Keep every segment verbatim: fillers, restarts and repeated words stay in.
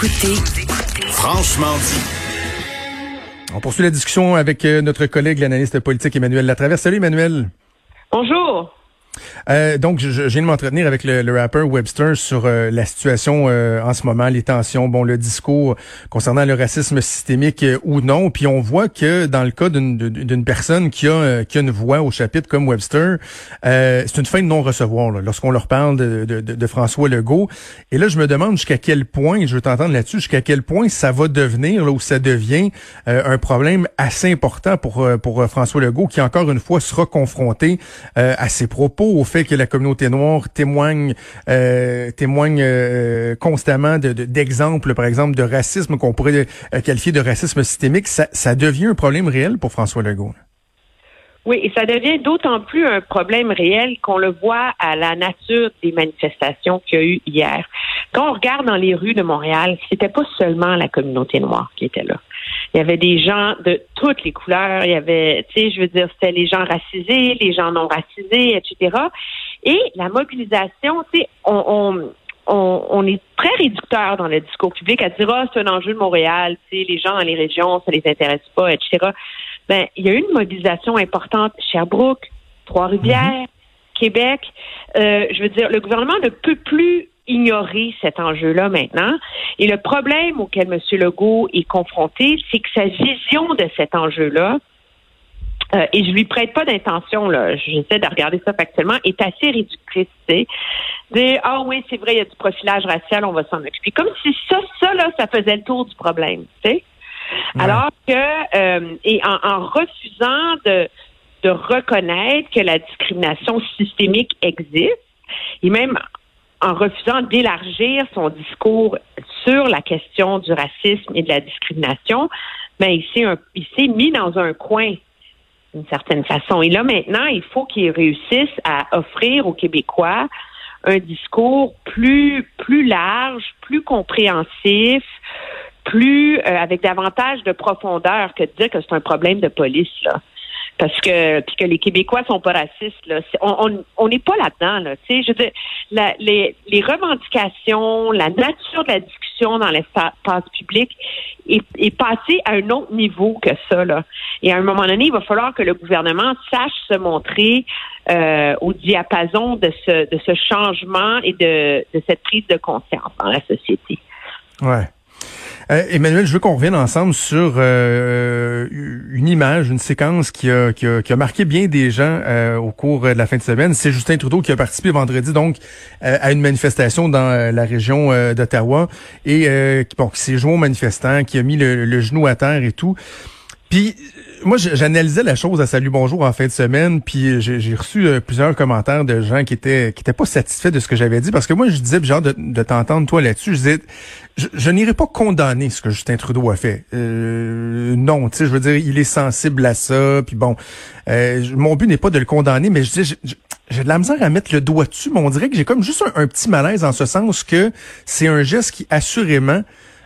Écoutez, franchement dit. On poursuit la discussion avec notre collègue, l'analyste politique Emmanuelle Latraverse. Salut Emmanuelle. Bonjour. Euh, donc, je, je viens de m'entretenir avec le, le rappeur Webster sur euh, la situation euh, en ce moment, les tensions, bon, le discours concernant le racisme systémique euh, ou non. Puis on voit que dans le cas d'une, d'une personne qui a, euh, qui a une voix au chapitre comme Webster, euh, c'est une fin de non-recevoir là, lorsqu'on leur parle de, de, de François Legault. Et là, je me demande jusqu'à quel point, je veux t'entendre là-dessus, jusqu'à quel point ça va devenir là, ou ça devient euh, un problème assez important pour, pour François Legault, qui encore une fois sera confronté euh, à ses propos, au fait que la communauté noire témoigne euh, témoigne euh, constamment de, de, d'exemples, par exemple, de racisme qu'on pourrait euh, qualifier de racisme systémique. Ça, ça devient un problème réel pour François Legault. Oui, et ça devient d'autant plus un problème réel qu'on le voit à la nature des manifestations qu'il y a eu hier. Quand on regarde dans les rues de Montréal, c'était pas seulement la communauté noire qui était là. Il y avait des gens de toutes les couleurs. Il y avait, tu sais, je veux dire, c'était les gens racisés, les gens non racisés, et cetera. Et la mobilisation, tu sais, on, on, on, on est très réducteur dans le discours public à dire, ah, oh, c'est un enjeu de Montréal, tu sais, les gens dans les régions, ça les intéresse pas, et cetera. Ben, il y a eu une mobilisation importante. Sherbrooke, Trois-Rivières, mm-hmm. Québec. Euh, je veux dire, le gouvernement ne peut plus ignorer cet enjeu-là maintenant. Et le problème auquel M. Legault est confronté, c'est que sa vision de cet enjeu-là, euh, et je lui prête pas d'intention, là, j'essaie de regarder ça factuellement, est assez réductrice. Dire, ah oui, c'est vrai, il y a du profilage racial, on va s'en occuper. Comme si ça, ça, là, ça faisait le tour du problème, tu sais. Ouais. Alors que, euh, et en, en refusant de, de reconnaître que la discrimination systémique existe, et même en refusant d'élargir son discours sur la question du racisme et de la discrimination, ben il s'est, un, il s'est mis dans un coin, d'une certaine façon. Et là, maintenant, il faut qu'il réussisse à offrir aux Québécois un discours plus, plus large, plus compréhensif, plus euh, avec davantage de profondeur que de dire que c'est un problème de police, là. Parce que puis que les Québécois sont pas racistes, là. On on n'est pas là-dedans, là. Tu sais, je veux dire, la, les les revendications, la nature de la discussion dans l'espace public est, est passée à un autre niveau que ça, là. Et à un moment donné, il va falloir que le gouvernement sache se montrer euh, au diapason de ce de ce changement et de de cette prise de conscience dans la société. Ouais. Euh, Emmanuelle, je veux qu'on revienne ensemble sur euh, une image, une séquence qui a, qui a, qui a marqué bien des gens euh, au cours de la fin de semaine. C'est Justin Trudeau qui a participé vendredi donc euh, à une manifestation dans la région euh, d'Ottawa et euh, qui, bon, qui s'est joint aux manifestants, qui a mis le, le genou à terre et tout. Puis moi, j'analysais la chose à Salut Bonjour en fin de semaine, puis j'ai, j'ai reçu euh, plusieurs commentaires de gens qui étaient qui étaient pas satisfaits de ce que j'avais dit, parce que moi, je disais, genre, de, de t'entendre toi là-dessus, je disais, je, je n'irai pas condamner ce que Justin Trudeau a fait. Euh, non, tu sais, je veux dire, il est sensible à ça, puis bon, euh, mon but n'est pas de le condamner, mais je disais, je, je, j'ai de la misère à mettre le doigt dessus, mais on dirait que j'ai comme juste un, un petit malaise en ce sens que c'est un geste qui, assurément,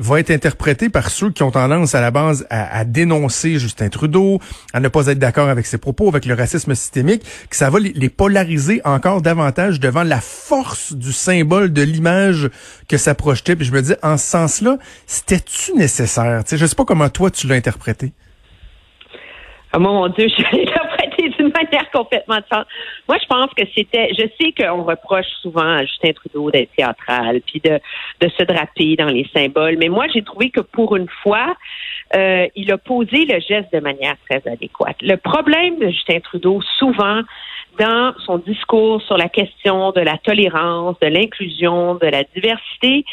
va être interprété par ceux qui ont tendance à la base à, à dénoncer Justin Trudeau, à ne pas être d'accord avec ses propos, avec le racisme systémique, que ça va les, les polariser encore davantage devant la force du symbole, de l'image que ça projetait. Puis je me dis, en ce sens-là, c'était-tu nécessaire? T'sais, je sais pas comment toi tu l'as interprété. Ah, moi, mon Dieu, je l'ai interprété d'une manière complètement différente. Moi, je pense que c'était... Je sais qu'on reproche souvent à Justin Trudeau d'être théâtral, puis de, de se draper dans les symboles. Mais moi, j'ai trouvé que pour une fois, euh, il a posé le geste de manière très adéquate. Le problème de Justin Trudeau, souvent, dans son discours sur la question de la tolérance, de l'inclusion, de la diversité,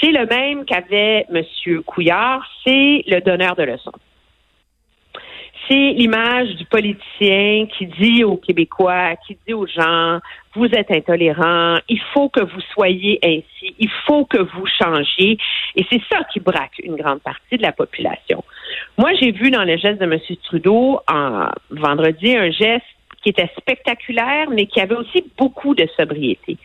c'est le même qu'avait M. Couillard, c'est le donneur de leçons. c'est l'image du politicien qui dit aux Québécois, qui dit aux gens, vous êtes intolérants, il faut que vous soyez ainsi, il faut que vous changiez. Et c'est ça qui braque une grande partie de la population. Moi, j'ai vu dans le geste de M. Trudeau, en vendredi, un geste qui était spectaculaire, mais qui avait aussi beaucoup de sobriété.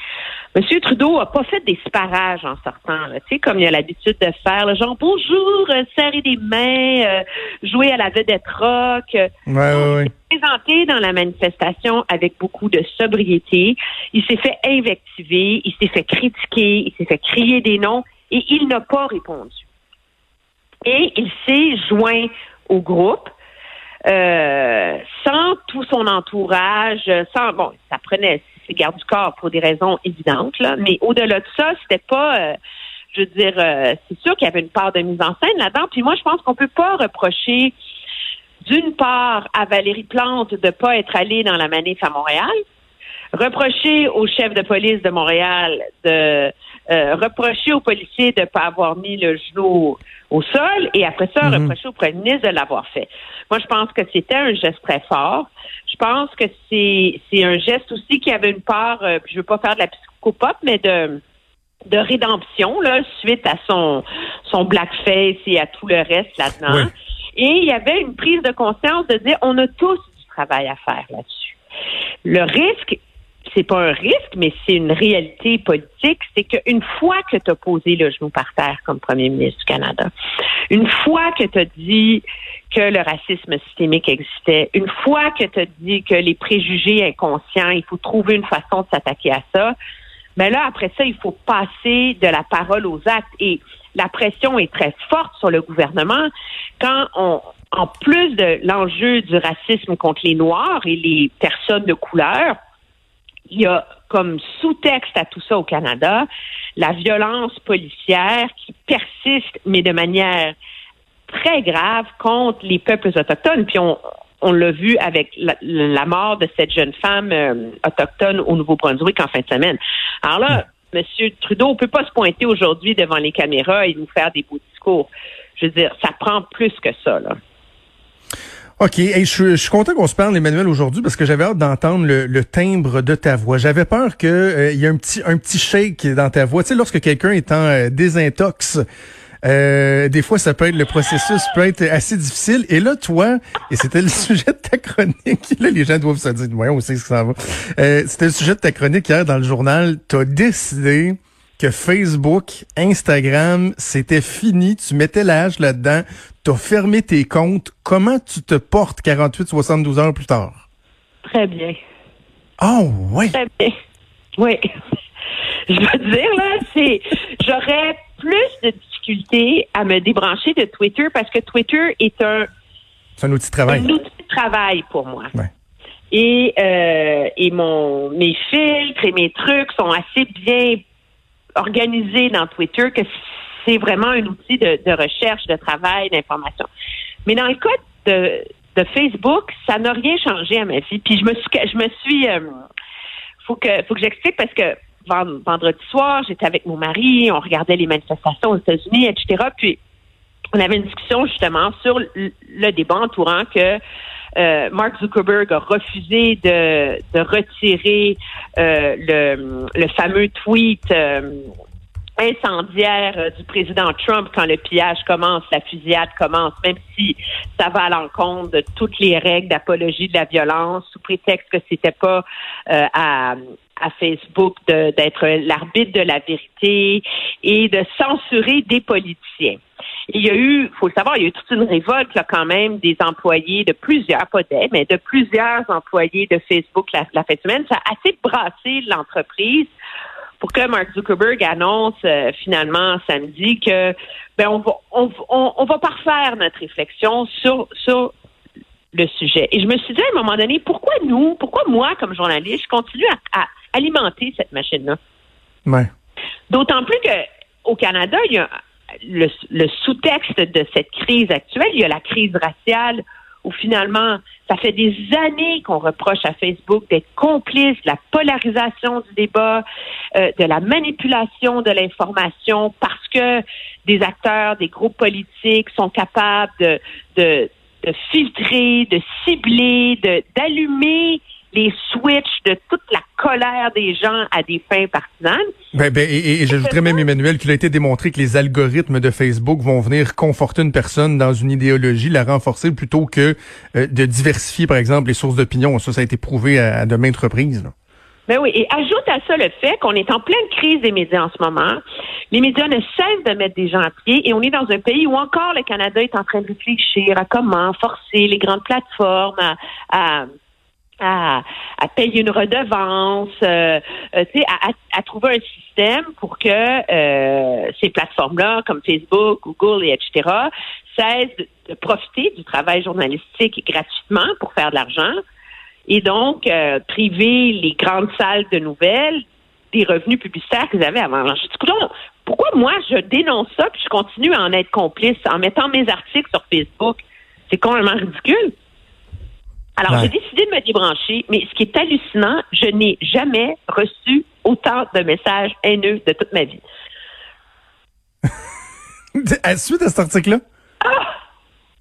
M. Trudeau n'a pas fait des sparages en sortant, là, comme il a l'habitude de faire. Là, genre, bonjour, euh, serrer des mains, euh, jouer à la vedette rock. Euh, ouais, ouais, ouais. Il s'est présenté dans la manifestation avec beaucoup de sobriété. Il s'est fait invectiver, il s'est fait critiquer, il s'est fait crier des noms et il n'a pas répondu. Et il s'est joint au groupe. Euh, sans tout son entourage, sans bon, ça prenait ses gardes du corps pour des raisons évidentes, là, mais au-delà de ça, c'était pas, euh, je veux dire, euh, c'est sûr qu'il y avait une part de mise en scène là-dedans, puis moi, je pense qu'on peut pas reprocher, d'une part, à Valérie Plante de pas être allée dans la manif à Montréal, reprocher au chef de police de Montréal de euh, reprocher aux policiers de ne pas avoir mis le genou au sol et après ça, mm-hmm. reprocher au premier ministre de l'avoir fait. Moi, je pense que c'était un geste très fort. Je pense que c'est c'est un geste aussi qui avait une part, euh, je ne veux pas faire de la psychopop, mais de de rédemption, là, suite à son son blackface et à tout le reste là-dedans. Oui. Et il y avait une prise de conscience de dire, on a tous du travail à faire là-dessus. Le risque, c'est pas un risque, mais c'est une réalité politique, c'est qu'une fois que tu as posé le genou par terre comme premier ministre du Canada, une fois que tu as dit que le racisme systémique existait, une fois que tu as dit que les préjugés inconscients, il faut trouver une façon de s'attaquer à ça, mais là, après ça, il faut passer de la parole aux actes. Et la pression est très forte sur le gouvernement quand on... En plus de l'enjeu du racisme contre les Noirs et les personnes de couleur, il y a comme sous-texte à tout ça au Canada, la violence policière qui persiste, mais de manière très grave, contre les peuples autochtones. Puis on, on l'a vu avec la, la mort de cette jeune femme euh, autochtone au Nouveau-Brunswick en fin de semaine. Alors là, M. Trudeau ne peut pas se pointer aujourd'hui devant les caméras et nous faire des beaux discours. Je veux dire, ça prend plus que ça, là. OK. Hey, je, je suis content qu'on se parle, Emmanuelle, aujourd'hui, parce que j'avais hâte d'entendre le, le timbre de ta voix. J'avais peur que euh, y ait un petit un petit shake dans ta voix. Tu sais, lorsque quelqu'un est en euh, désintox, euh, des fois, ça peut être, le processus peut être assez difficile. Et là, toi, et c'était le sujet de ta chronique, là, les gens doivent se dire, voyons, on sait ce que ça va. Euh, c'était le sujet de ta chronique hier dans le journal. T'as décidé que Facebook, Instagram, c'était fini, tu mettais l'âge là-dedans, t'as fermé tes comptes. Comment tu te portes quarante-huit soixante-douze heures plus tard? Très bien. Oh, oui! Très bien. Oui. Je veux dire, là, c'est... J'aurais plus de difficultés à me débrancher de Twitter parce que Twitter est un... C'est un outil de travail. Un outil de travail pour moi. Ouais. Et, euh, et mon mes filtres et mes trucs sont assez bien organisé dans Twitter, que c'est vraiment un outil de, de recherche, de travail, d'information. Mais dans le cas de, de Facebook, ça n'a rien changé à ma vie. Puis je me suis, je me suis, euh, faut que, faut que j'explique parce que vendredi soir, j'étais avec mon mari, on regardait les manifestations aux États-Unis, et cetera. Puis on avait une discussion justement sur le débat entourant que Euh, Mark Zuckerberg a refusé de, de retirer euh, le, le fameux tweet euh, incendiaire du président Trump quand le pillage commence, la fusillade commence, même si ça va à l'encontre de toutes les règles d'apologie de la violence, sous prétexte que c'était pas euh, à, à Facebook de, d'être l'arbitre de la vérité et de censurer des politiciens. Il y a eu, faut le savoir, il y a eu toute une révolte là quand même des employés de plusieurs, pas des, mais de plusieurs employés de Facebook la, la fin de semaine. Ça a assez brassé l'entreprise pour que Mark Zuckerberg annonce euh, finalement samedi que ben on va on, on, on va parfaire notre réflexion sur sur le sujet. Et je me suis dit à un moment donné, pourquoi nous, pourquoi moi comme journaliste, je continue à, à alimenter cette machine-là? Ouais. D'autant plus que au Canada, il y a Le, le sous-texte de cette crise actuelle, il y a la crise raciale où finalement, ça fait des années qu'on reproche à Facebook d'être complice de la polarisation du débat, euh, de la manipulation de l'information parce que des acteurs, des groupes politiques sont capables de, de de filtrer, de cibler, de d'allumer les switches de toute la colère des gens à des fins partisanes. Ben, ben, et, et j'ajouterais même, Emmanuelle, qu'il a été démontré que les algorithmes de Facebook vont venir conforter une personne dans une idéologie, la renforcer plutôt que euh, de diversifier, par exemple, les sources d'opinion. Ça, ça a été prouvé à, à de maintes reprises, là. Ben oui, et ajoute à ça le fait qu'on est en pleine crise des médias en ce moment. Les médias ne cessent de mettre des gens à pied et on est dans un pays où encore le Canada est en train de réfléchir à comment forcer les grandes plateformes à... à À, à payer une redevance, euh, euh, tu sais, à, à, à trouver un système pour que euh, ces plateformes-là, comme Facebook, Google et et cetera, cessent de, de profiter du travail journalistique gratuitement pour faire de l'argent et donc euh, priver les grandes salles de nouvelles des revenus publicitaires qu'ils avaient avant. Alors, je dis, coudonc, pourquoi moi je dénonce ça puis je continue à en être complice en mettant mes articles sur Facebook? C'est complètement ridicule. Alors, ouais. J'ai décidé de me débrancher, mais ce qui est hallucinant, je n'ai jamais reçu autant de messages haineux de toute ma vie. À suite à cet article-là? Ah!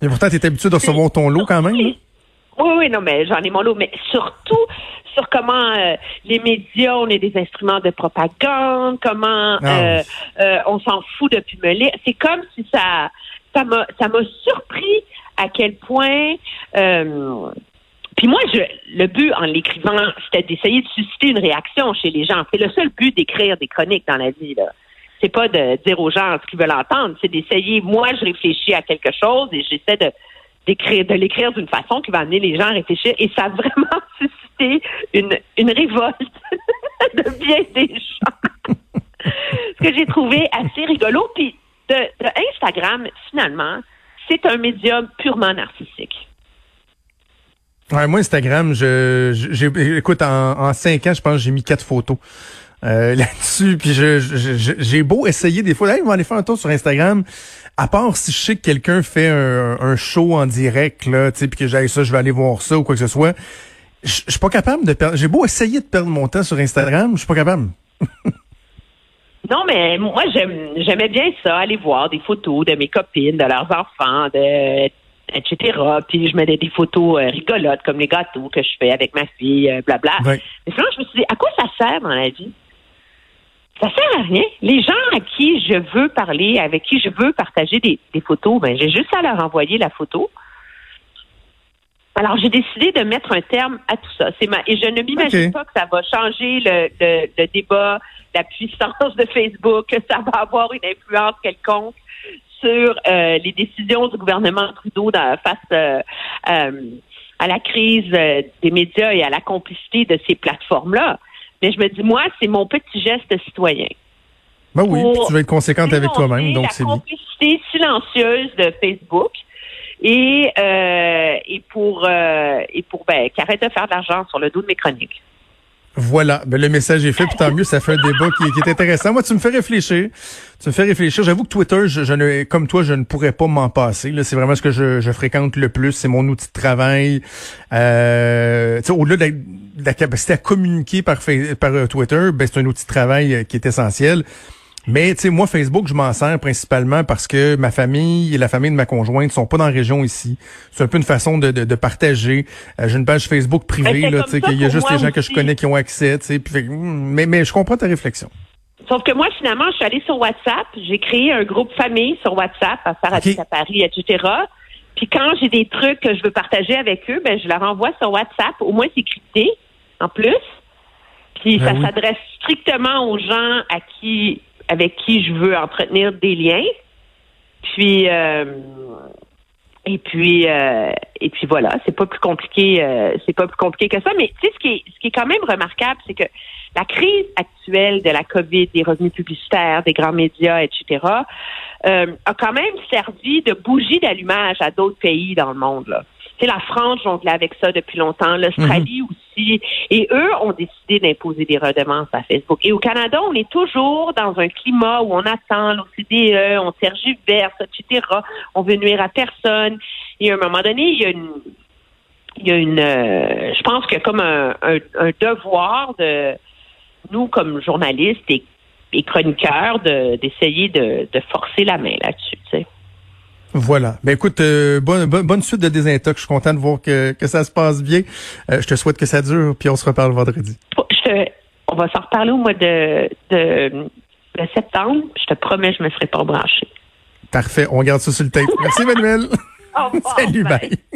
Et pourtant, tu es habitué de recevoir ton lot quand même? Oui, oui, non, mais j'en ai mon lot, mais surtout sur comment euh, les médias, on est des instruments de propagande, comment euh, euh, on s'en fout de pumeler. C'est comme si ça, ça m'a, ça m'a surpris à quel point... Euh, Puis moi, je, le but en l'écrivant, c'était d'essayer de susciter une réaction chez les gens. C'est le seul but d'écrire des chroniques dans la vie, là. C'est pas de dire aux gens ce qu'ils veulent entendre, c'est d'essayer, moi, je réfléchis à quelque chose et j'essaie de d'écrire, de l'écrire d'une façon qui va amener les gens à réfléchir. Et ça a vraiment suscité une, une révolte de bien des gens. Ce que j'ai trouvé assez rigolo. Puis de, de Instagram, finalement, c'est un médium purement narcissique. Ouais, moi, Instagram, je, je, j'ai, écoute, en, en cinq ans, je pense que j'ai mis quatre photos euh, là-dessus. Puis je, je, je, j'ai beau essayer des fois, là, je vais aller faire un tour sur Instagram. À part si je sais que quelqu'un fait un, un show en direct, là, tu sais, puis que j'aille ça, je vais aller voir ça ou quoi que ce soit. Je, je suis pas capable de perdre. J'ai beau essayer de perdre mon temps sur Instagram, je suis pas capable. Non, mais moi, j'aime, j'aimais bien ça, aller voir des photos de mes copines, de leurs enfants, de... et cetera. Puis je mettais des photos euh, rigolotes, comme les gâteaux que je fais avec ma fille, euh, blabla. Oui. Mais finalement, je me suis dit, à quoi ça sert dans la vie? Ça sert à rien. Les gens à qui je veux parler, avec qui je veux partager des, des photos, ben j'ai juste à leur envoyer la photo. Alors, j'ai décidé de mettre un terme à tout ça. C'est ma... Et je ne m'imagine okay. pas que ça va changer le, le, le débat, la puissance de Facebook, que ça va avoir une influence quelconque sur euh, les décisions du gouvernement Trudeau dans, face euh, euh, à la crise euh, des médias et à la complicité de ces plateformes-là. Mais je me dis, moi, c'est mon petit geste citoyen. Ben oui, puis tu vas être conséquente avec toi-même, donc c'est bien. La complicité silencieuse de Facebook et, euh, et pour, euh, et pour ben, qu'arrête de faire de l'argent sur le dos de mes chroniques. Voilà, ben le message est fait, puis tant mieux, ça fait un débat qui, qui est intéressant. Moi, tu me fais réfléchir, tu me fais réfléchir. J'avoue que Twitter, je, je ne, comme toi, je ne pourrais pas m'en passer. Là, c'est vraiment ce que je, je fréquente le plus, c'est mon outil de travail. Euh, tu sais, au-delà de la, de la capacité à communiquer par, par Twitter, ben c'est un outil de travail qui est essentiel. Mais tu sais, moi, Facebook, je m'en sers principalement parce que ma famille et la famille de ma conjointe sont pas dans la région ici. C'est un peu une façon de, de, de partager. Euh, j'ai une page Facebook privée, là, tu sais, qu'il y a juste les gens que je connais qui ont accès, tu sais. Mais, mais je comprends ta réflexion. Sauf que moi, finalement, je suis allée sur WhatsApp. J'ai créé un groupe famille sur WhatsApp à faire okay. à Paris, et cetera. Puis quand j'ai des trucs que je veux partager avec eux, ben je leur envoie sur WhatsApp. Au moins, c'est crypté, en plus. Puis ben ça oui. s'adresse strictement aux gens à qui... avec qui je veux entretenir des liens. Puis, euh, et puis, euh, et puis voilà, c'est pas plus compliqué, euh, c'est pas plus compliqué que ça. Mais tu sais, ce qui est, ce qui est quand même remarquable, c'est que la crise actuelle de la COVID, des revenus publicitaires, des grands médias, et cetera, euh, a quand même servi de bougie d'allumage à d'autres pays dans le monde, là. Tu sais, la France jonglait avec ça depuis longtemps, l'Australie mmh. aussi. Et eux ont décidé d'imposer des redevances à Facebook. Et au Canada, on est toujours dans un climat où on attend l'O C D E, on tergiverse, et cetera. On veut nuire à personne. Et à un moment donné, il y a une... Il y a une euh, je pense qu'il y a comme un, un, un devoir de nous, comme journalistes et, et chroniqueurs, de, d'essayer de, de forcer la main là-dessus, tu sais. Voilà. Ben écoute, euh, bonne, bonne suite de désintox. Je suis content de voir que, que ça se passe bien. Euh, je te souhaite que ça dure, puis on se reparle vendredi. Je te, on va s'en reparler au mois de, de, de septembre. Je te promets, je me ferai pas brancher. Parfait. On garde ça sur le tape. Merci, Emmanuelle. Au revoir. Salut, bye. bye.